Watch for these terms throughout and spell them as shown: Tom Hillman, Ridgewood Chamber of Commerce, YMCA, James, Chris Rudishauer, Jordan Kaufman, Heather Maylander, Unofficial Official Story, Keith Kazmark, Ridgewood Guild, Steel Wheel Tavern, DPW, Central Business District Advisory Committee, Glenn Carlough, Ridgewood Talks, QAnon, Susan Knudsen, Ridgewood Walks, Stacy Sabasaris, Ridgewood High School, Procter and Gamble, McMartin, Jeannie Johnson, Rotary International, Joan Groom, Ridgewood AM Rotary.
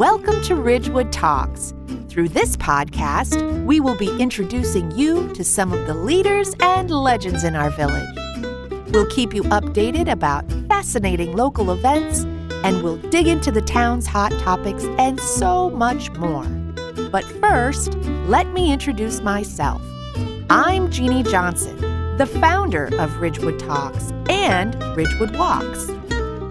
Welcome to Ridgewood Talks. Through this podcast, we will be introducing you to some of the leaders and legends in our village. We'll keep you updated about fascinating local events, and we'll dig into the town's hot topics and so much more. But first, let me introduce myself. I'm Jeannie Johnson, the founder of Ridgewood Talks and Ridgewood Walks.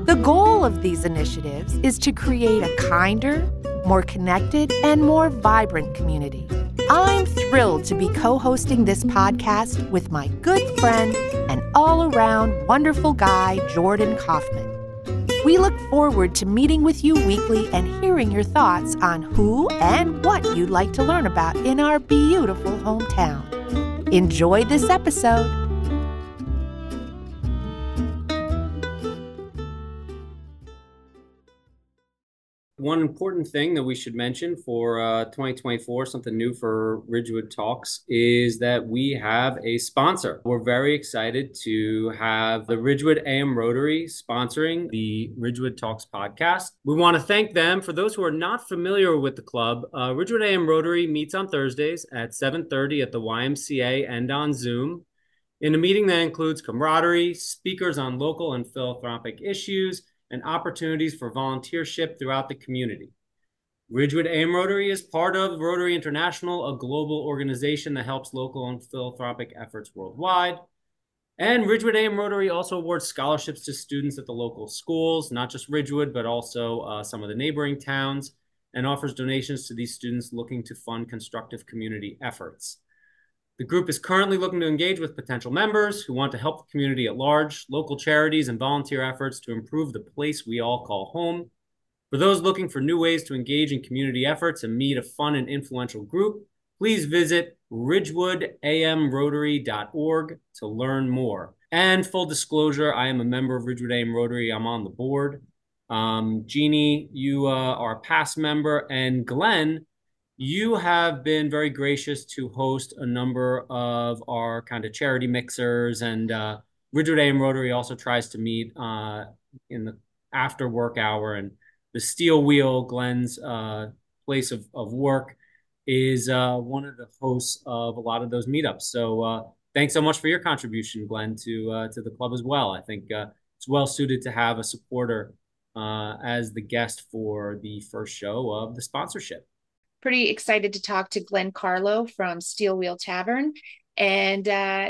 The goal of these initiatives is to create a kinder, more connected, and more vibrant community. I'm thrilled to be co-hosting this podcast with my good friend and all-around wonderful guy, Jordan Kaufman. We look forward to meeting with you weekly and hearing your thoughts on who and what you'd like to learn about in our beautiful hometown. Enjoy this episode. One important thing that we should mention for 2024, something new for Ridgewood Talks, is that we have a sponsor. We're very excited to have the Ridgewood AM Rotary sponsoring the Ridgewood Talks podcast. We want to thank them. For those who are not familiar with the club, Ridgewood AM Rotary meets on Thursdays at 7:30 at the YMCA and on Zoom in a meeting that includes camaraderie, speakers on local and philanthropic issues, and opportunities for volunteership throughout the community. Ridgewood AM Rotary is part of Rotary International, a global organization that helps local and philanthropic efforts worldwide. And Ridgewood AM Rotary also awards scholarships to students at the local schools, not just Ridgewood, but also some of the neighboring towns, and offers donations to these students looking to fund constructive community efforts. The group is currently looking to engage with potential members who want to help the community at large, local charities, and volunteer efforts to improve the place we all call home. For those looking for new ways to engage in community efforts and meet a fun and influential group, please visit ridgewoodamrotary.org to learn more. And full disclosure, I am a member of Ridgewood AM Rotary. I'm on the board. Jeannie, you are a past member, and Glenn, you have been very gracious to host a number of our kind of charity mixers, and Ridgewood AM Rotary also tries to meet in the after work hour, and the Steel Wheel, Glenn's place of work, is one of the hosts of a lot of those meetups. So thanks so much for your contribution, Glenn, to the club as well. I think it's well suited to have a supporter as the guest for the first show of the sponsorship. Pretty excited to talk to Glenn Carlough from Steel Wheel Tavern and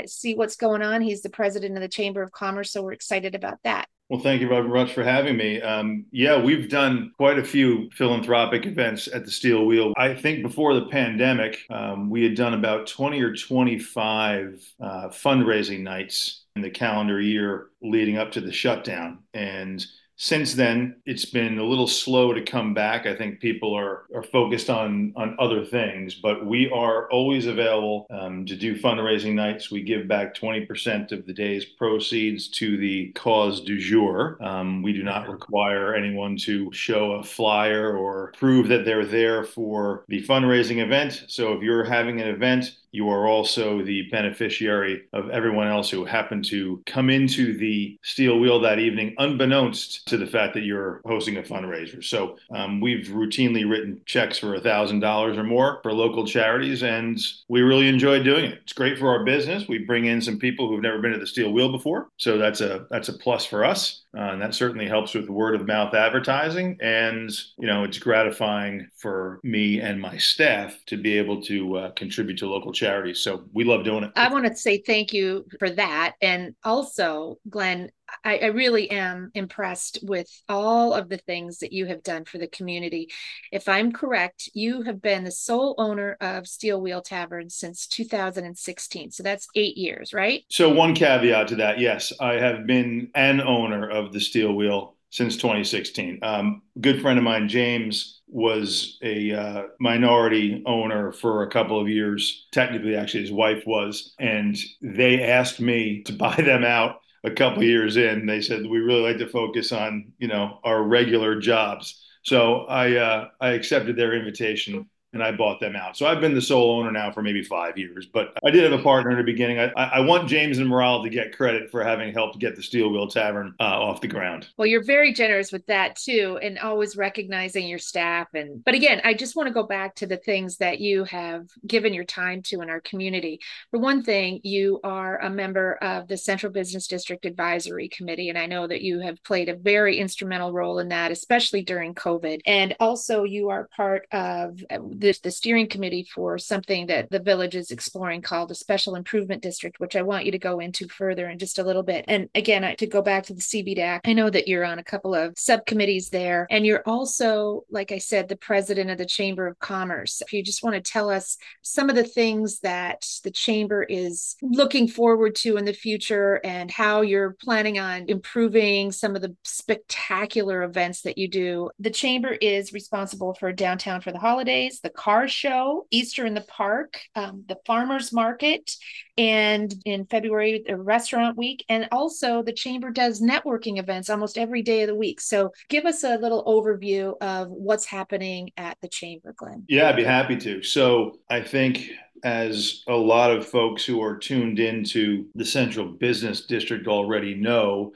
see what's going on. He's the president of the Chamber of Commerce, so we're excited about that. Well, thank you very much for having me. We've done quite a few philanthropic events at the Steel Wheel. I think before the pandemic, we had done about 20 or 25 fundraising nights in the calendar year leading up to the shutdown. And since then, it's been a little slow to come back. I think people are focused on other things, but we are always available to do fundraising nights. We give back 20% of the day's proceeds to the cause du jour. We do not require anyone to show a flyer or prove that they're there for the fundraising event. So if you're having an event, you are also the beneficiary of everyone else who happened to come into the Steel Wheel that evening, unbeknownst to the fact that you're hosting a fundraiser. So we've routinely written checks for $1,000 or more for local charities, and we really enjoy doing it. It's great for our business. We bring in some people who've never been to the Steel Wheel before, so that's a plus for us, and that certainly helps with word of mouth advertising. And you know, it's gratifying for me and my staff to be able to contribute to local charities. So we love doing it. I want to say thank you for that. And also, Glenn, I really am impressed with all of the things that you have done for the community. If I'm correct, you have been the sole owner of Steel Wheel Tavern since 2016. So that's 8 years, right? So one caveat to that. Yes, I have been an owner of the Steel Wheel since 2016. Good friend of mine, James, was a minority owner for a couple of years. Technically, actually, his wife was. And they asked me to buy them out a couple of years in. They said, we really like to focus on, you know, our regular jobs. So I accepted their invitation and I bought them out. So I've been the sole owner now for maybe 5 years, but I did have a partner in the beginning. I want James and Morale to get credit for having helped get the Steel Wheel Tavern off the ground. Well, you're very generous with that too, and always recognizing your staff. But again, I just want to go back to the things that you have given your time to in our community. For one thing, you are a member of the Central Business District Advisory Committee, and I know that you have played a very instrumental role in that, especially during COVID. And also you are part of the steering committee for something that the village is exploring called a special improvement district, which I want you to go into further in just a little bit. And again, to go back to the CBDAC, I know that you're on a couple of subcommittees there, and you're also, like I said, the president of the Chamber of Commerce. If you just want to tell us some of the things that the chamber is looking forward to in the future and how you're planning on improving some of the spectacular events that you do. The chamber is responsible for Downtown for the Holidays, the car show, Easter in the Park, the farmers market, and in February, the restaurant week. And also the chamber does networking events almost every day of the week. So give us a little overview of what's happening at the chamber, Glenn. Yeah, I'd be happy to. So I think as a lot of folks who are tuned into the Central Business District already know,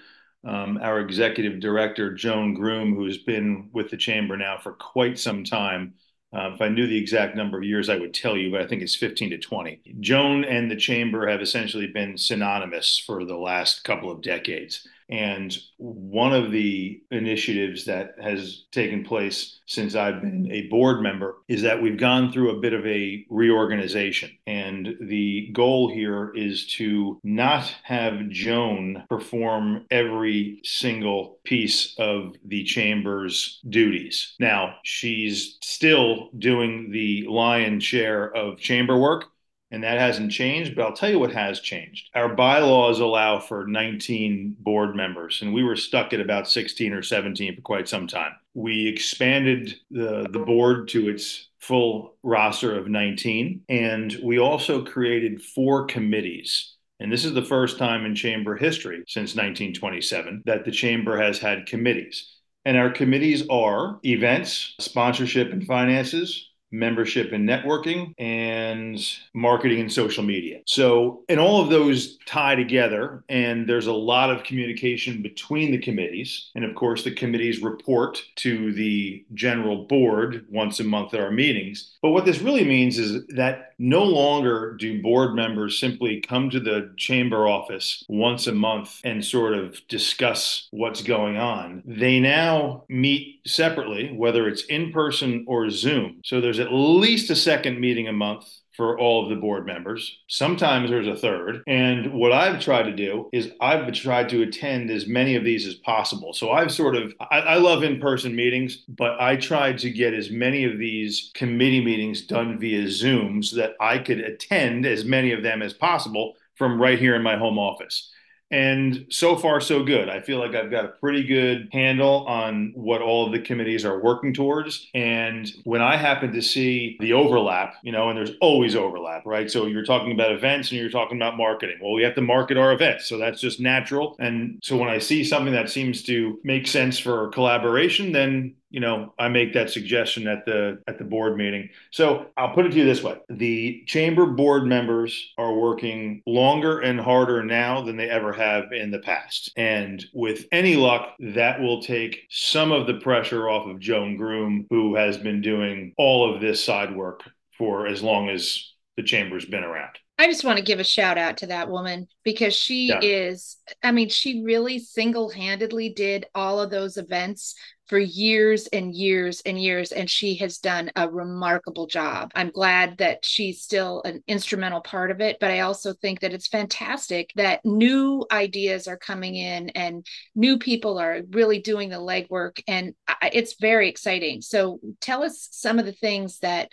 our executive director, Joan Groom, who's been with the chamber now for quite some time. If I knew the exact number of years, I would tell you, but I think it's 15 to 20. Joan and the chamber have essentially been synonymous for the last couple of decades. And one of the initiatives that has taken place since I've been a board member is that we've gone through a bit of a reorganization. And the goal here is to not have Joan perform every single piece of the chamber's duties. Now, she's still doing the lion's share of chamber work, and that hasn't changed, but I'll tell you what has changed. Our bylaws allow for 19 board members, and we were stuck at about 16 or 17 for quite some time. We expanded the board to its full roster of 19, and we also created 4 committees. And this is the first time in chamber history since 1927 that the chamber has had committees. And our committees are events, sponsorship and finances, membership and networking, and marketing and social media. So, and all of those tie together, and there's a lot of communication between the committees. And of course, the committees report to the general board once a month at our meetings. But what this really means is that no longer do board members simply come to the chamber office once a month and sort of discuss what's going on. They now meet separately, whether it's in person or Zoom. So there's at least a second meeting a month for all of the board members. Sometimes there's a third. And what I've tried to do is I've tried to attend as many of these as possible. So I've sort of, I love in-person meetings, but I tried to get as many of these committee meetings done via Zoom so that I could attend as many of them as possible from right here in my home office. And so far, so good. I feel like I've got a pretty good handle on what all of the committees are working towards. And when I happen to see the overlap, you know, and there's always overlap, right? So you're talking about events and you're talking about marketing. Well, we have to market our events. So that's just natural. And so when I see something that seems to make sense for collaboration, then you know, I make that suggestion at the board meeting. So I'll put it to you this way. The chamber board members are working longer and harder now than they ever have in the past. And with any luck, that will take some of the pressure off of Joan Groom, who has been doing all of this side work for as long as the chamber's been around. I just want to give a shout out to that woman because she is, I mean, she really single-handedly did all of those events for years and years and years, and she has done a remarkable job. I'm glad that she's still an instrumental part of it, but I also think that it's fantastic that new ideas are coming in and new people are really doing the legwork, and it's very exciting. So tell us some of the things that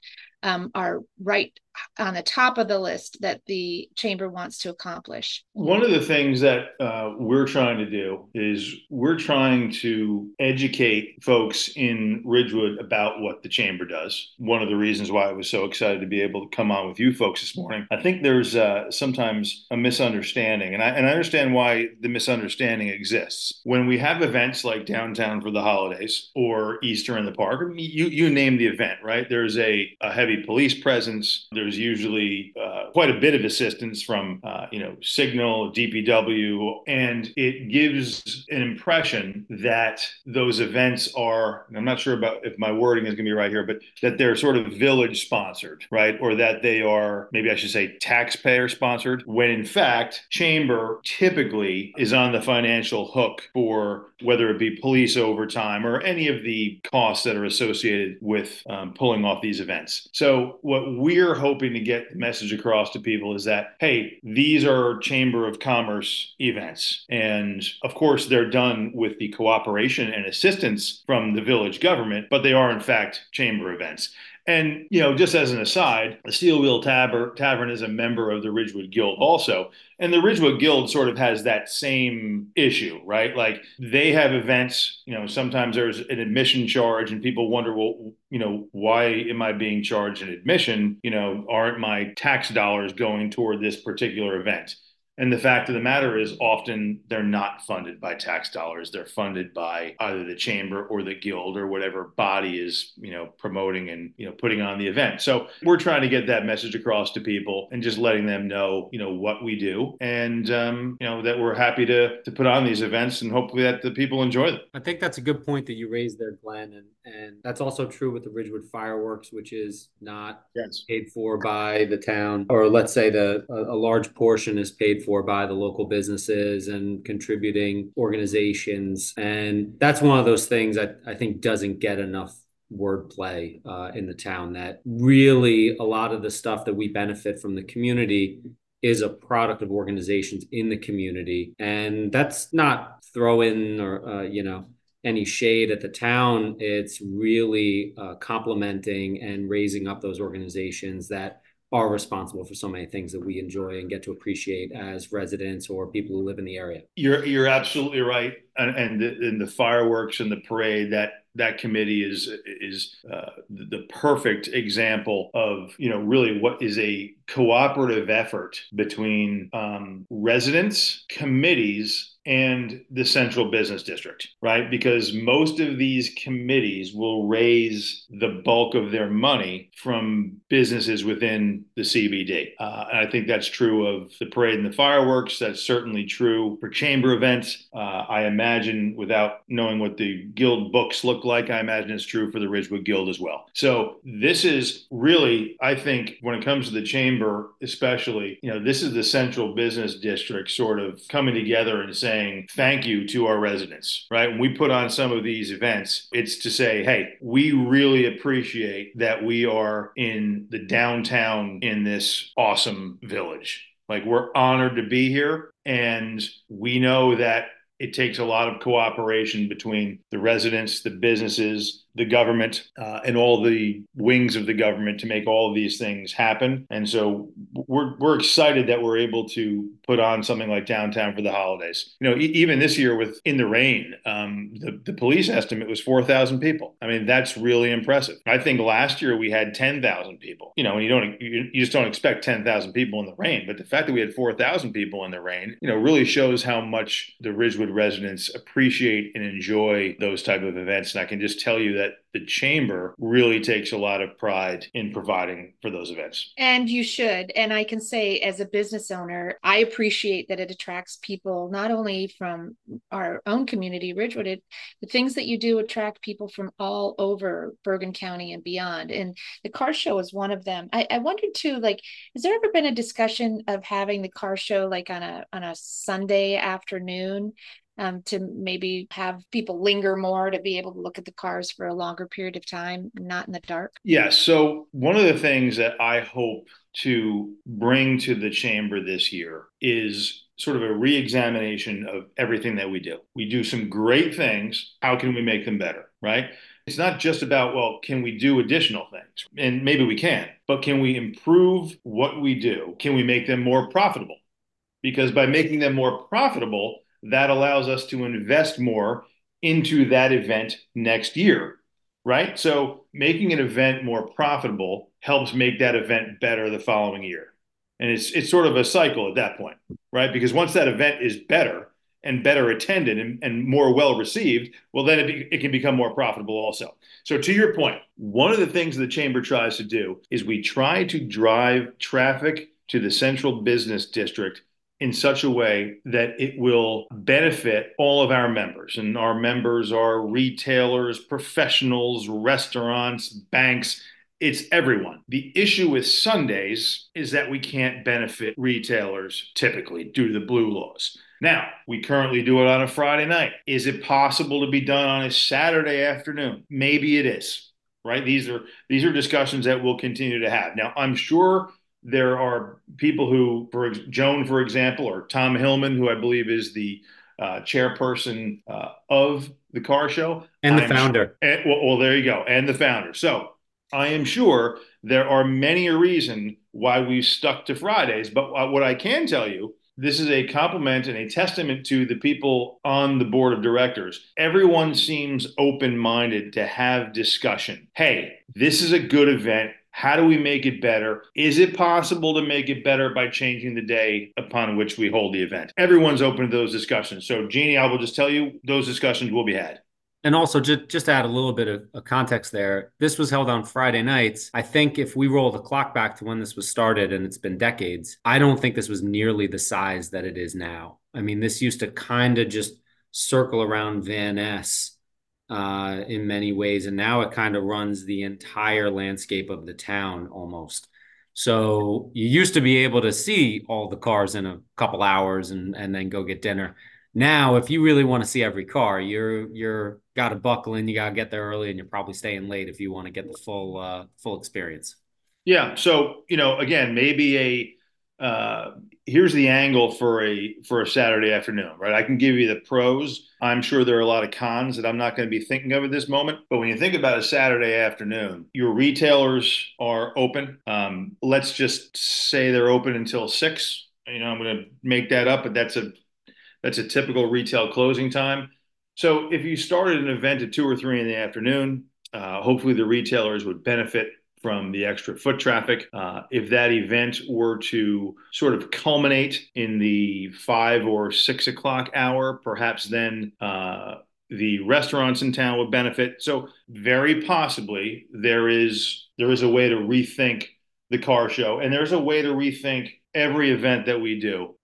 are right on the top of the list that the chamber wants to accomplish? One of the things that we're trying to do is we're trying to educate folks in Ridgewood about what the chamber does. One of the reasons why I was so excited to be able to come on with you folks this morning, I think there's sometimes a misunderstanding, and I understand why the misunderstanding exists. When we have events like Downtown for the Holidays or Easter in the Park, you name the event, right? There's a heavy police presence. There's usually quite a bit of assistance from, Signal, DPW, and it gives an impression that those events are, and I'm not sure about if my wording is going to be right here, but that they're sort of village sponsored, right? Or that they are, maybe I should say taxpayer sponsored, when in fact, chamber typically is on the financial hook for whether it be police overtime or any of the costs that are associated with pulling off these events. So what we're hoping to get the message across to people is that, hey, these are Chamber of Commerce events. And of course, they're done with the cooperation and assistance from the village government, but they are in fact chamber events. And, just as an aside, the Steel Wheel Tavern is a member of the Ridgewood Guild also. And the Ridgewood Guild sort of has that same issue, right? Like they have events, sometimes there's an admission charge and people wonder, well, why am I being charged an admission? Aren't my tax dollars going toward this particular event? And the fact of the matter is often they're not funded by tax dollars. They're funded by either the chamber or the guild or whatever body is, promoting and, putting on the event. So we're trying to get that message across to people and just letting them know, what we do and, that we're happy to put on these events and hopefully that the people enjoy them. I think that's a good point that you raised there, Glenn. And that's also true with the Ridgewood Fireworks, which is not paid for by the town, or let's say a large portion is paid for by the local businesses and contributing organizations. And that's one of those things I think doesn't get enough wordplay in the town, that really a lot of the stuff that we benefit from the community is a product of organizations in the community. And that's not throw in or, any shade at the town. It's really complementing and raising up those organizations that are responsible for so many things that we enjoy and get to appreciate as residents or people who live in the area. You're absolutely right. And the fireworks and the parade, that committee is the perfect example of, really what is a cooperative effort between residents, committees, and the Central Business District, right? Because most of these committees will raise the bulk of their money from businesses within the CBD. And I think that's true of the parade and the fireworks. That's certainly true for chamber events. I imagine, without knowing what the guild books look like, I imagine it's true for the Ridgewood Guild as well. So this is really, I think, when it comes to the chamber, especially, this is the Central Business District sort of coming together and saying thank you to our residents, right? When we put on some of these events, it's to say, hey, we really appreciate that we are in the downtown in this awesome village. Like, we're honored to be here. And we know that it takes a lot of cooperation between the residents, the businesses, the government, and all the wings of the government to make all of these things happen. And so we're excited that we're able to put on something like Downtown for the Holidays. Even this year with In the Rain, the police estimate was 4,000 people. I mean, that's really impressive. I think last year we had 10,000 people, and you just don't expect 10,000 people in the rain. But the fact that we had 4,000 people in the rain, really shows how much the Ridgewood residents appreciate and enjoy those type of events. And I can just tell you that the chamber really takes a lot of pride in providing for those events. And you should. And I can say, as a business owner, I appreciate that it attracts people not only from our own community, Ridgewood. The things that you do attract people from all over Bergen County and beyond. And the car show is one of them. I wondered too, has there ever been a discussion of having the car show on a Sunday afternoon? To maybe have people linger more to be able to look at the cars for a longer period of time, not in the dark? Yeah. So one of the things that I hope to bring to the chamber this year is sort of a re-examination of everything that we do. We do some great things. How can we make them better? Right? It's not just about, well, can we do additional things? And maybe we can, but can we improve what we do? Can we make them more profitable? Because by making them more profitable, that allows us to invest more into that event next year, right? So making an event more profitable helps make that event better the following year. And it's sort of a cycle at that point, right? Because once that event is better and better attended and more well-received, well, then it can become more profitable also. So to your point, one of the things the Chamber tries to do is we try to drive traffic to the Central Business District in such a way that it will benefit all of our members. And our members are retailers, professionals, restaurants, banks. It's everyone. The issue with Sundays is that we can't benefit retailers typically due to the blue laws. Now, we currently do it on a Friday night. Is it possible to be done on a Saturday afternoon? Maybe it is, right? These are discussions that we'll continue to have. Now, I'm sure there are people who, Joan, for example, or Tom Hillman, who I believe is the chairperson of the car show. And the founder. Well, there you go. And the founder. So I am sure there are many a reason why we've stuck to Fridays. But what I can tell you, this is a compliment and a testament to the people on the board of directors. Everyone seems open-minded to have discussion. Hey, this is a good event. How do we make it better? Is it possible to make it better by changing the day upon which we hold the event? Everyone's open to those discussions. So, Jeannie, I will just tell you, those discussions will be had. And also, just to add a little bit of context there, this was held on Friday nights. I think if we roll the clock back to when this was started, and it's been decades, I don't think this was nearly the size that it is now. I mean, this used to kind of just circle around Van Ness in many ways. And now it kind of runs the entire landscape of the town almost. So you used to be able to see all the cars in a couple hours and then go get dinner. Now, if you really want to see every car, you're got to buckle in, you got to get there early, and you're probably staying late if you want to get the full experience. Yeah. So, you know, again, maybe here's the angle for a Saturday afternoon, right? I can give you the pros. I'm sure there are a lot of cons that I'm not going to be thinking of at this moment. But when you think about a Saturday afternoon, your retailers are open. Let's just say they're open until 6. You know, I'm going to make that up, but that's a typical retail closing time. So if you started an event at 2 or 3 in the afternoon, hopefully the retailers would benefit from the extra foot traffic. If that event were to sort of culminate in the 5 or 6 o'clock hour, perhaps then the restaurants in town would benefit. So very possibly there is a way to rethink the car show, and there's a way to rethink every event that we do,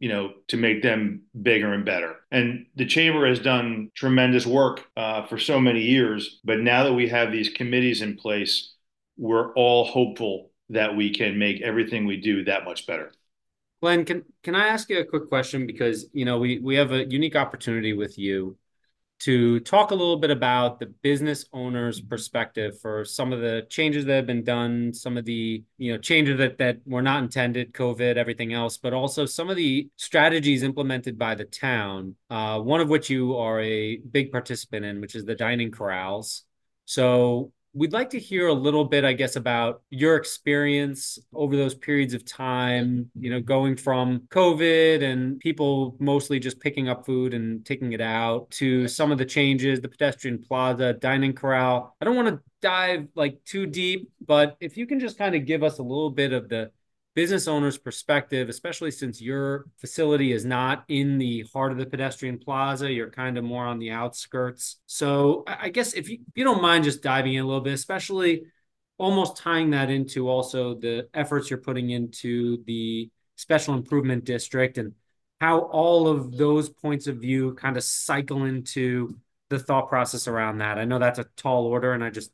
you know, to make them bigger and better. And the Chamber has done tremendous work for so many years, but now that we have these committees in place, we're all hopeful that we can make everything we do that much better. Glenn, can I ask you a quick question? Because, you know, we have a unique opportunity with you to talk a little bit about the business owner's perspective for some of the changes that have been done, some of the, you know, changes that were not intended, COVID, everything else, but also some of the strategies implemented by the town, one of which you are a big participant in, which is the dining corrals. So we'd like to hear a little bit, I guess, about your experience over those periods of time, you know, going from COVID and people mostly just picking up food and taking it out to some of the changes, the pedestrian plaza, dining corral. I don't want to dive like too deep, but if you can just kind of give us a little bit of the business owner's perspective, especially since your facility is not in the heart of the pedestrian plaza, you're kind of more on the outskirts. So I guess if you don't mind just diving in a little bit, especially almost tying that into also the efforts you're putting into the special improvement district and how all of those points of view kind of cycle into the thought process around that. I know that's a tall order and I just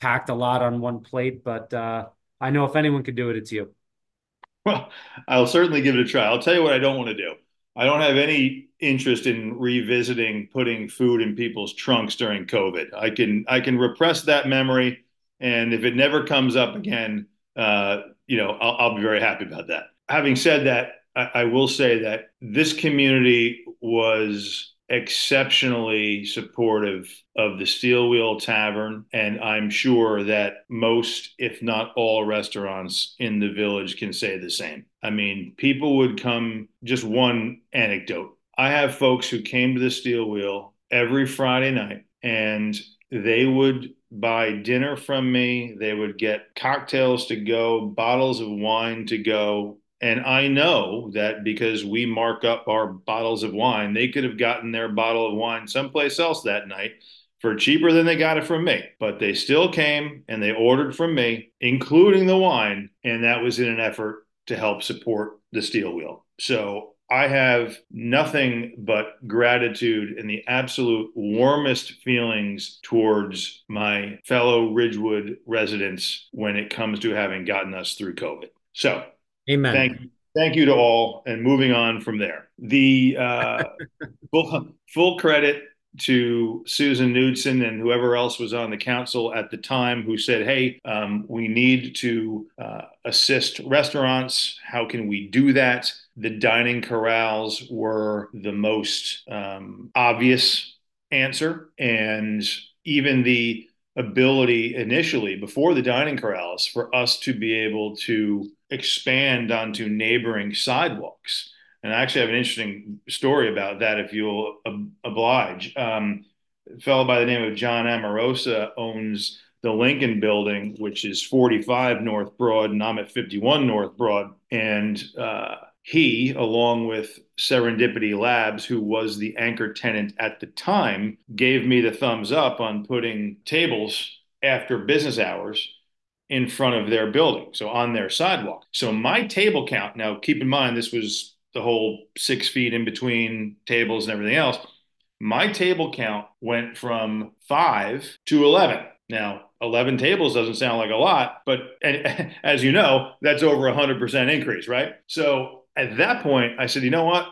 packed a lot on one plate, but I know if anyone could do it, it's you. Well, I'll certainly give it a try. I'll tell you what I don't want to do. I don't have any interest in revisiting putting food in people's trunks during COVID. I can repress that memory, and if it never comes up again, you know, I'll be very happy about that. Having said that, I will say that this community was exceptionally supportive of the Steel Wheel Tavern, and I'm sure that most, if not all, restaurants in the village can say the same. I mean, people would come. Just one anecdote. I have folks who came to the Steel Wheel every Friday night, and they would buy dinner from me. They would get cocktails to go, bottles of wine to go. And I know that because we mark up our bottles of wine, they could have gotten their bottle of wine someplace else that night for cheaper than they got it from me. But they still came and they ordered from me, including the wine. And that was in an effort to help support the Steel Wheel. So I have nothing but gratitude and the absolute warmest feelings towards my fellow Ridgewood residents when it comes to having gotten us through COVID. So amen. Thank you to all. And moving on from there, the full credit to Susan Knudsen and whoever else was on the council at the time who said, hey, we need to assist restaurants. How can we do that? The dining corrals were the most obvious answer. And even the ability initially before the dining corrals for us to be able to expand onto neighboring sidewalks. And I actually have an interesting story about that, if you'll oblige. A fellow by the name of John Amarosa owns the Lincoln Building, which is 45 North Broad, and I'm at 51 North Broad. And he, along with Serendipity Labs, who was the anchor tenant at the time, gave me the thumbs up on putting tables after business hours in front of their building, so on their sidewalk. So my table count, now keep in mind, this was the whole 6 feet in between tables and everything else. My table count went from 5 to 11. Now, 11 tables doesn't sound like a lot, but and, as you know, that's over 100% increase, right? So at that point, I said, you know what?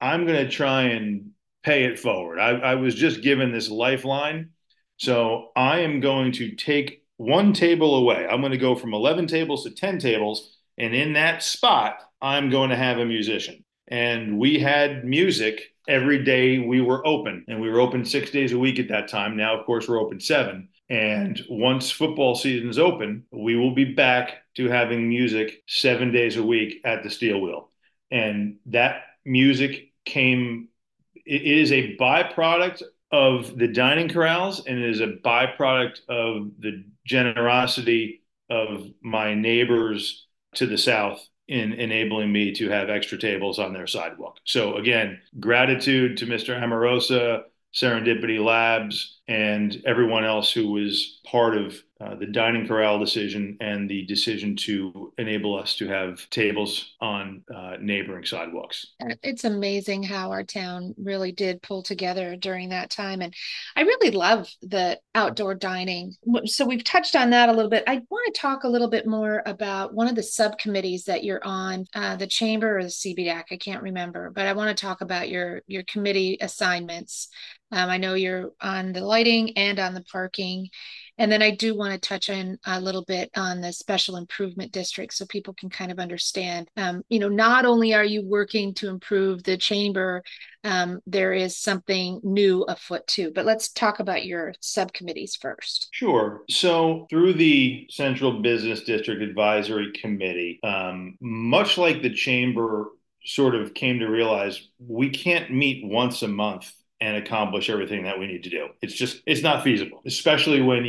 I'm going to try and pay it forward. I was just given this lifeline. So I am going to take one table away. I'm going to go from 11 tables to 10 tables. And in that spot, I'm going to have a musician. And we had music every day we were open. And we were open 6 days a week at that time. Now, of course, we're open 7. And once football season's open, we will be back to having music 7 days a week at the Steel Wheel. And that music it is a byproduct of the dining corrals, and it is a byproduct of the generosity of my neighbors to the south in enabling me to have extra tables on their sidewalk. So again, gratitude to Mr. Amarosa, Serendipity Labs, and everyone else who was part of the dining corral decision and the decision to enable us to have tables on neighboring sidewalks. It's amazing how our town really did pull together during that time. And I really love the outdoor dining. So we've touched on that a little bit. I want to talk a little bit more about one of the subcommittees that you're on, the chamber or the CBDAC, I can't remember, but I want to talk about your committee assignments. I know you're on the lighting and on the parking. And then I do want to touch on a little bit on the special improvement district so people can kind of understand, not only are you working to improve the chamber, there is something new afoot too. But let's talk about your subcommittees first. Sure. So through the Central Business District Advisory Committee, much like the chamber sort of came to realize, we can't meet once a month and accomplish everything that we need to do. It's not feasible, especially when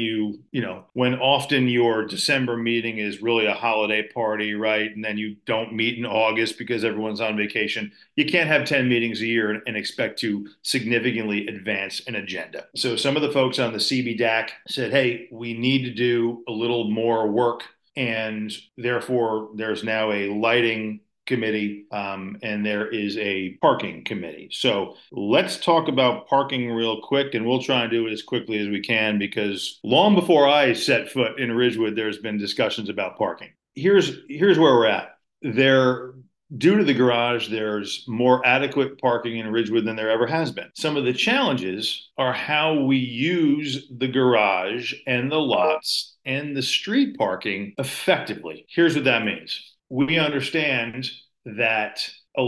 when often your December meeting is really a holiday party, right? And then you don't meet in August because everyone's on vacation. You can't have 10 meetings a year and expect to significantly advance an agenda. So some of the folks on the CBDAC said, hey, we need to do a little more work. And therefore, there's now a lighting committee, and there is a parking committee. So let's talk about parking real quick, and we'll try and do it as quickly as we can, because long before I set foot in Ridgewood, there's been discussions about parking. Here's where we're at. Due to the garage, there's more adequate parking in Ridgewood than there ever has been. Some of the challenges are how we use the garage and the lots and the street parking effectively. Here's what that means. We understand that there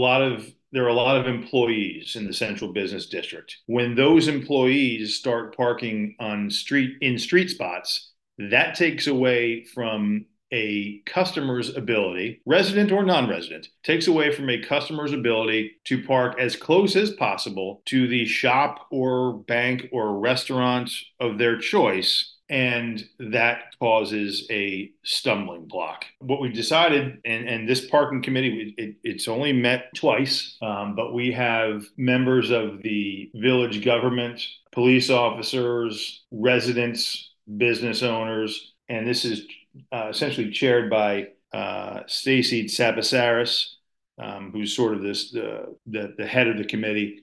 are a lot of employees in the Central Business District. When those employees start parking on street spots, that takes away from a customer's ability, resident or non-resident, takes away from a customer's ability to park as close as possible to the shop or bank or restaurant of their choice. And that causes a stumbling block. What we've decided, and this parking committee, it's only met twice, but we have members of the village government, police officers, residents, business owners, and this is essentially chaired by Stacy Sabasaris, who's sort of the head of the committee.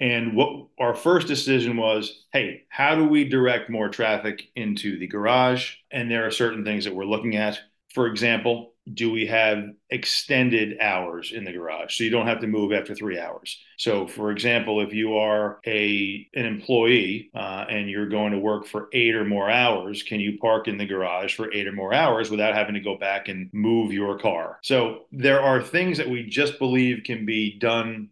And what our first decision was, hey, how do we direct more traffic into the garage? And there are certain things that we're looking at. For example, do we have extended hours in the garage? So you don't have to move after 3 hours. So for example, if you are an employee and you're going to work for 8 or more hours, can you park in the garage for 8 or more hours without having to go back and move your car? So there are things that we just believe can be done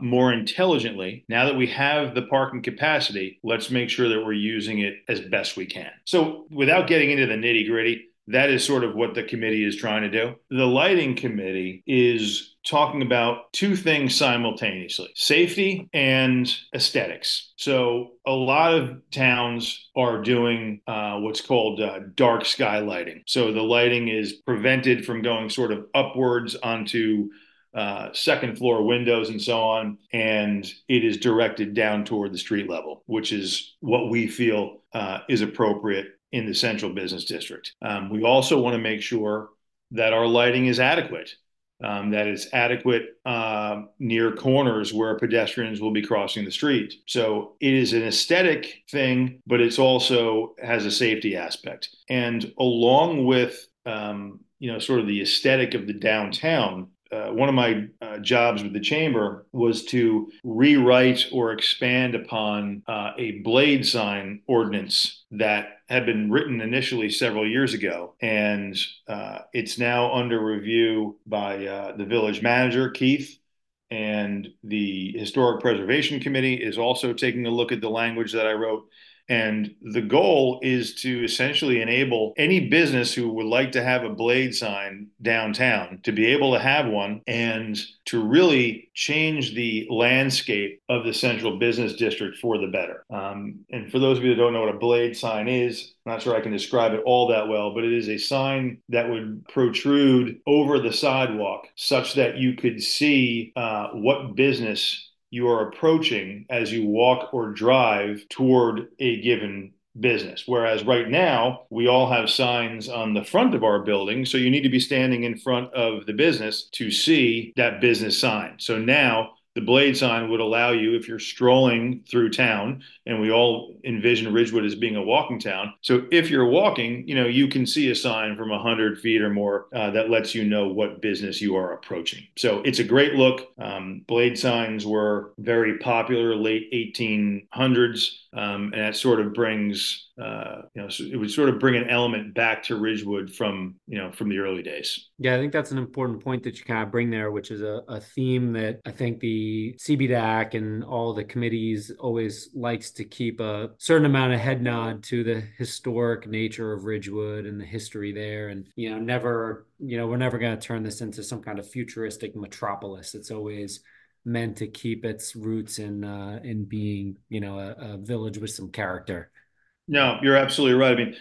more intelligently. Now that we have the parking capacity, let's make sure that we're using it as best we can. So without getting into the nitty gritty, that is sort of what the committee is trying to do. The lighting committee is talking about two things simultaneously, safety and aesthetics. So a lot of towns are doing what's called dark sky lighting. So the lighting is prevented from going sort of upwards onto second floor windows and so on, and it is directed down toward the street level, which is what we feel is appropriate in the Central Business District. We also want to make sure that our lighting is adequate, that it's adequate near corners where pedestrians will be crossing the street. So it is an aesthetic thing, but it's also has a safety aspect. And along with, sort of the aesthetic of the downtown, one of my jobs with the chamber was to rewrite or expand upon a blade sign ordinance that had been written initially several years ago. And it's now under review by the village manager, Keith, and the Historic Preservation Committee is also taking a look at the language that I wrote. And the goal is to essentially enable any business who would like to have a blade sign downtown to be able to have one, and to really change the landscape of the Central Business District for the better. And for those of you that don't know what a blade sign is, I'm not sure I can describe it all that well, but it is a sign that would protrude over the sidewalk such that you could see what business you are approaching as you walk or drive toward a given business. Whereas right now, we all have signs on the front of our building, so you need to be standing in front of the business to see that business sign. So now the blade sign would allow you, if you're strolling through town, and we all envision Ridgewood as being a walking town. So if you're walking, you can see a sign from 100 feet or more that lets you know what business you are approaching. So it's a great look. Blade signs were very popular late 1800s, and that sort of brings, it would sort of bring an element back to Ridgewood from the early days. Yeah, I think that's an important point that you kind of bring there, which is a theme that I think the CBDAC and all the committees always likes to keep a certain amount of head nod to the historic nature of Ridgewood and the history there, and we're never going to turn this into some kind of futuristic metropolis. It's always meant to keep its roots in being, a village with some character. No, you're absolutely right. I mean,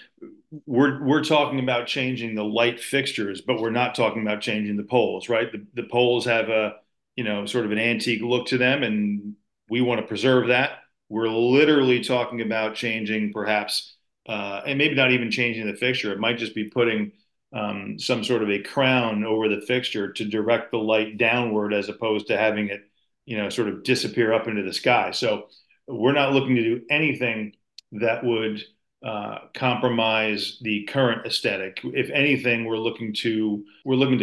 we're talking about changing the light fixtures, but we're not talking about changing the poles, right? The poles have a, sort of an antique look to them, and we want to preserve that. We're literally talking about changing perhaps, and maybe not even changing the fixture. It might just be putting some sort of a crown over the fixture to direct the light downward, as opposed to having it, sort of disappear up into the sky. So we're not looking to do anything that would compromise the current aesthetic. If anything, we're looking to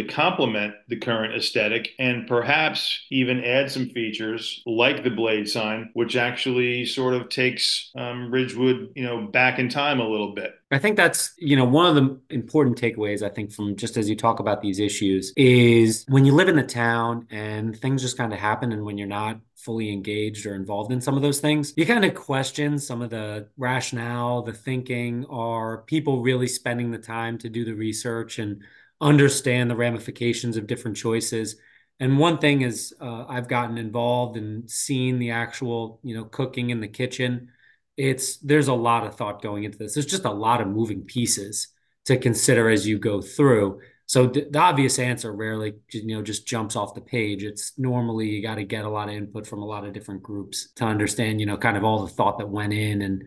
complement the current aesthetic and perhaps even add some features like the blade sign, which actually sort of takes Ridgewood, back in time a little bit. I think that's, one of the important takeaways, I think, from just as you talk about these issues is when you live in the town and things just kind of happen, and when you're not fully engaged or involved in some of those things, you kind of question some of the rationale, the thinking. Are people really spending the time to do the research and understand the ramifications of different choices? And one thing is I've gotten involved and seen the actual, cooking in the kitchen. There's a lot of thought going into this. There's just a lot of moving pieces to consider as you go through. So the obvious answer rarely, just jumps off the page. It's normally you got to get a lot of input from a lot of different groups to understand, kind of all the thought that went in and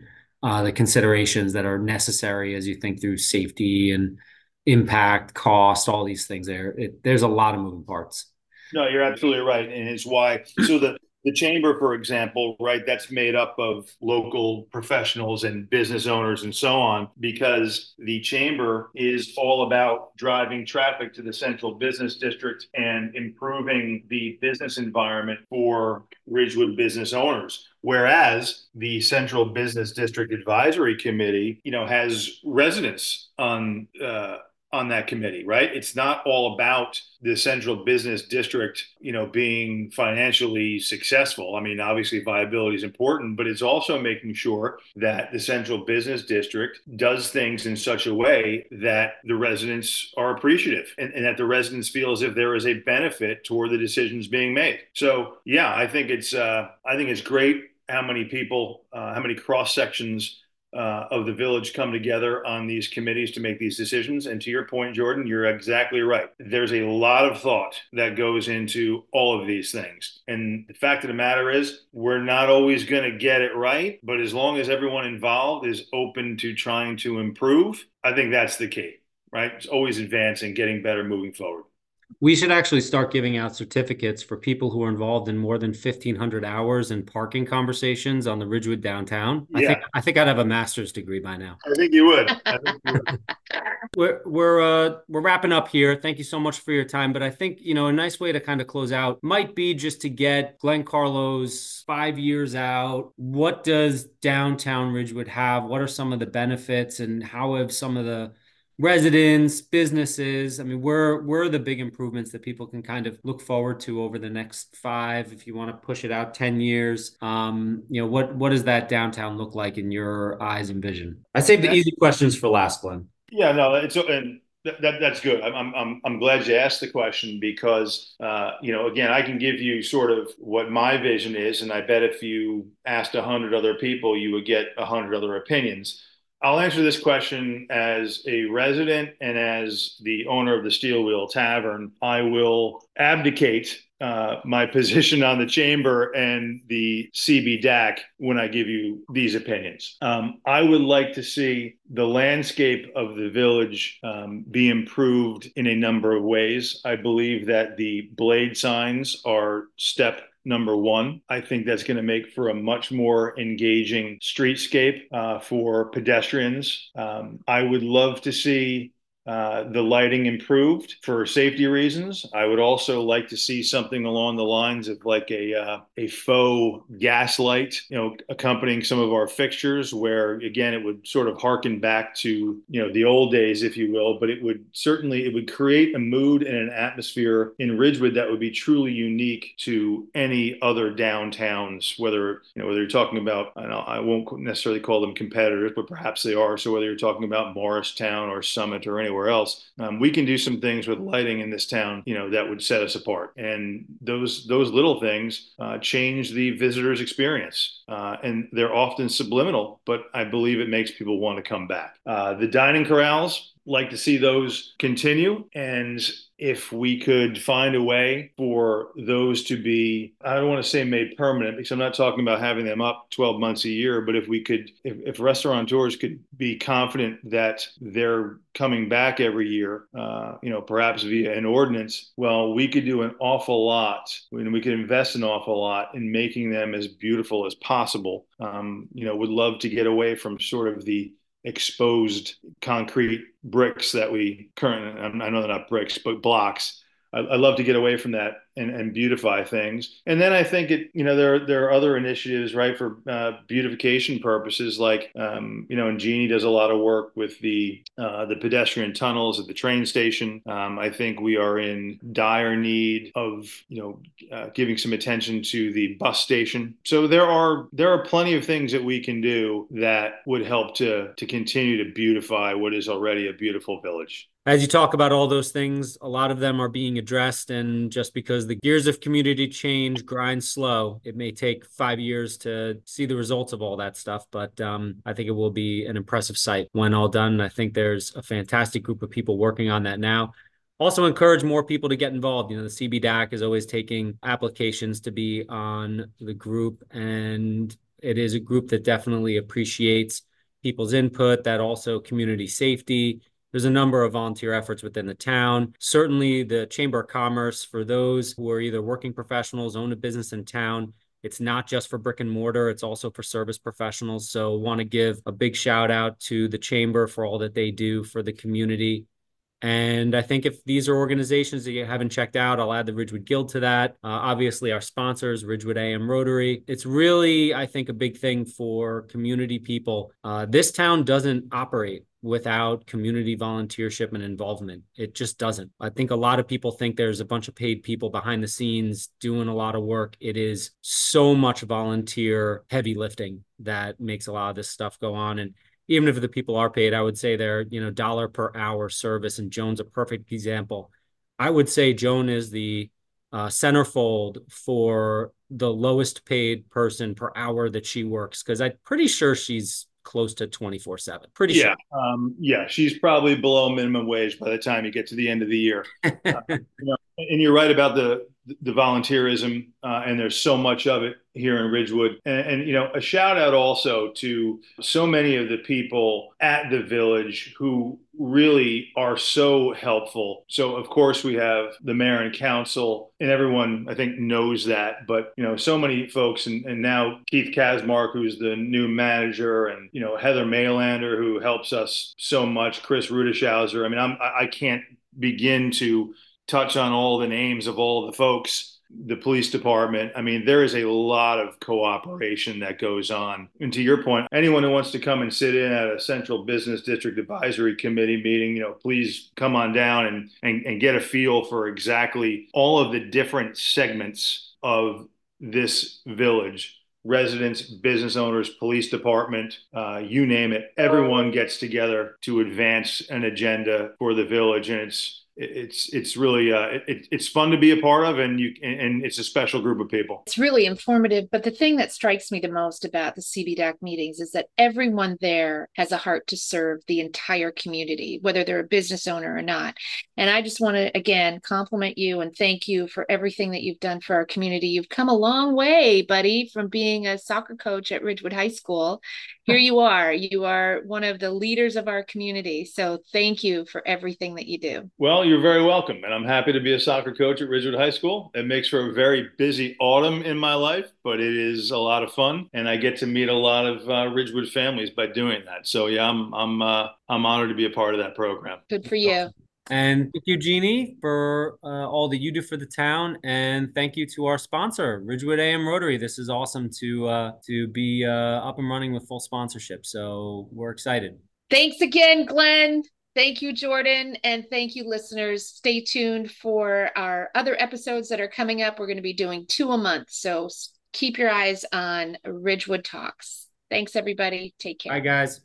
the considerations that are necessary as you think through safety and impact, cost, all these things there. There's a lot of moving parts. No, you're absolutely right. And it's why, so the chamber, for example, right, that's made up of local professionals and business owners and so on, because the chamber is all about driving traffic to the central business district and improving the business environment for Ridgewood business owners. Whereas the Central Business District Advisory Committee, has residents on that committee, right? It's not all about the central business district, being financially successful. I mean, obviously viability is important, but it's also making sure that the central business district does things in such a way that the residents are appreciative and that the residents feel as if there is a benefit toward the decisions being made. So yeah, I think it's great how many cross sections of the village come together on these committees to make these decisions. And to your point, Jordan, you're exactly right. There's a lot of thought that goes into all of these things. And the fact of the matter is, we're not always going to get it right, but as long as everyone involved is open to trying to improve, I think that's the key, right? It's always advancing, getting better, moving forward. We should actually start giving out certificates for people who are involved in more than 1,500 hours in parking conversations on the Ridgewood downtown. Yeah. I think I'd have a master's degree by now. I think you would. We're wrapping up here. Thank you so much for your time. But I think, a nice way to kind of close out might be just to get Glenn Carlough's 5 years out. What does downtown Ridgewood have? What are some of the benefits, and how have some of the residents, businesses, where are the big improvements that people can kind of look forward to over the next five, if you want to push it out 10 years? What does that downtown look like in your eyes and vision? I saved the easy questions for last, Glenn. Yeah, no, that's good. I'm glad you asked the question because, again, I can give you sort of what my vision is, and I bet if you asked 100 other people, you would get 100 other opinions. I'll answer this question as a resident and as the owner of the Steel Wheel Tavern. I will abdicate my position on the chamber and the CBDAC when I give you these opinions. I would like to see the landscape of the village be improved in a number of ways. I believe that the blade signs are step number one. I think that's going to make for a much more engaging streetscape for pedestrians. I would love to see the lighting improved for safety reasons. I would also like to see something along the lines of like a faux gas light, accompanying some of our fixtures, where again, it would sort of harken back to, the old days, if you will, but it would create a mood and an atmosphere in Ridgewood that would be truly unique to any other downtowns, whether you're talking about, I won't necessarily call them competitors, but perhaps they are. So whether you're talking about Morristown or Summit or anywhere else, we can do some things with lighting in this town, that would set us apart. And those little things change the visitor's experience. And they're often subliminal, but I believe it makes people want to come back. The dining corrals, like to see those continue. And if we could find a way for those to be, I don't want to say made permanent, because I'm not talking about having them up 12 months a year, but if restaurateurs could be confident that they're coming back every year, perhaps via an ordinance, well, we could do an awful lot, and we could invest an awful lot in making them as beautiful as possible. Would love to get away from sort of the exposed concrete bricks that we currently, I know they're not bricks, but blocks. I love to get away from that and beautify things. And then I think it, you know, there are other initiatives, right, for beautification purposes, like, you know, and Jeannie does a lot of work with the pedestrian tunnels at the train station. I think we are in dire need of, you know, giving some attention to the bus station. So there are plenty of things that we can do that would help to continue to beautify what is already a beautiful village. As you talk about all those things, a lot of them are being addressed. And just because the gears of community change grind slow, it may take 5 years to see the results of all that stuff. But I think it will be an impressive sight when all done. I think there's a fantastic group of people working on that now. Also encourage more people to get involved. You know, the CBDAC is always taking applications to be on the group. And it is a group that definitely appreciates people's input, that also community safety. There's a number of volunteer efforts within the town. Certainly the Chamber of Commerce, for those who are either working professionals, own a business in town, it's not just for brick and mortar, it's also for service professionals. So want to give a big shout out to the Chamber for all that they do for the community. And I think if these are organizations that you haven't checked out, I'll add the Ridgewood Guild to that. Obviously, our sponsors, Ridgewood AM Rotary. It's really, I think, a big thing for community people. This town doesn't operate without community volunteership and involvement. It just doesn't. I think a lot of people think there's a bunch of paid people behind the scenes doing a lot of work. It is so much volunteer heavy lifting that makes a lot of this stuff go on. And even if the people are paid, I would say they're, you know, dollar per hour service. And Joan's a perfect example. I would say Joan is the centerfold for the lowest paid person per hour that she works, because I'm pretty sure she's close to 24/7. Pretty sure. Yeah, she's probably below minimum wage by the time you get to the end of the year. You know, and you're right about the volunteerism, and there's so much of it here in Ridgewood. And, you know, a shout out also to so many of the people at the village who really are so helpful. So, of course, we have the mayor and council, and everyone, I think, knows that. But, you know, so many folks, and now Keith Kazmark, who's the new manager, and, you know, Heather Maylander, who helps us so much, Chris Rudishauer. I mean, I can't begin to touch on all the names of all the folks, the police department. I mean, there is a lot of cooperation that goes on. And to your point, anyone who wants to come and sit in at a Central Business District Advisory Committee meeting, you know, please come on down and get a feel for exactly all of the different segments of this village. Residents, business owners, police department, you name it. Everyone gets together to advance an agenda for the village. And it's really it's fun to be a part of, and it's a special group of people. It's really informative. But the thing that strikes me the most about the CBDAC meetings is that everyone there has a heart to serve the entire community, whether they're a business owner or not. And I just want to, again, compliment you and thank you for everything that you've done for our community. You've come a long way, buddy, from being a soccer coach at Ridgewood High School. Here you are. You are one of the leaders of our community. So thank you for everything that you do. Well, you're very welcome. And I'm happy to be a soccer coach at Ridgewood High School. It makes for a very busy autumn in my life, but it is a lot of fun. And I get to meet a lot of Ridgewood families by doing that. So, yeah, I'm honored to be a part of that program. Good for you. And thank you, Jeannie, for all that you do for the town. And thank you to our sponsor, Ridgewood AM Rotary. This is awesome to be up and running with full sponsorship. So we're excited. Thanks again, Glenn. Thank you, Jordan. And thank you, listeners. Stay tuned for our other episodes that are coming up. We're going to be doing 2 a month. So keep your eyes on Ridgewood Talks. Thanks, everybody. Take care. Bye, guys.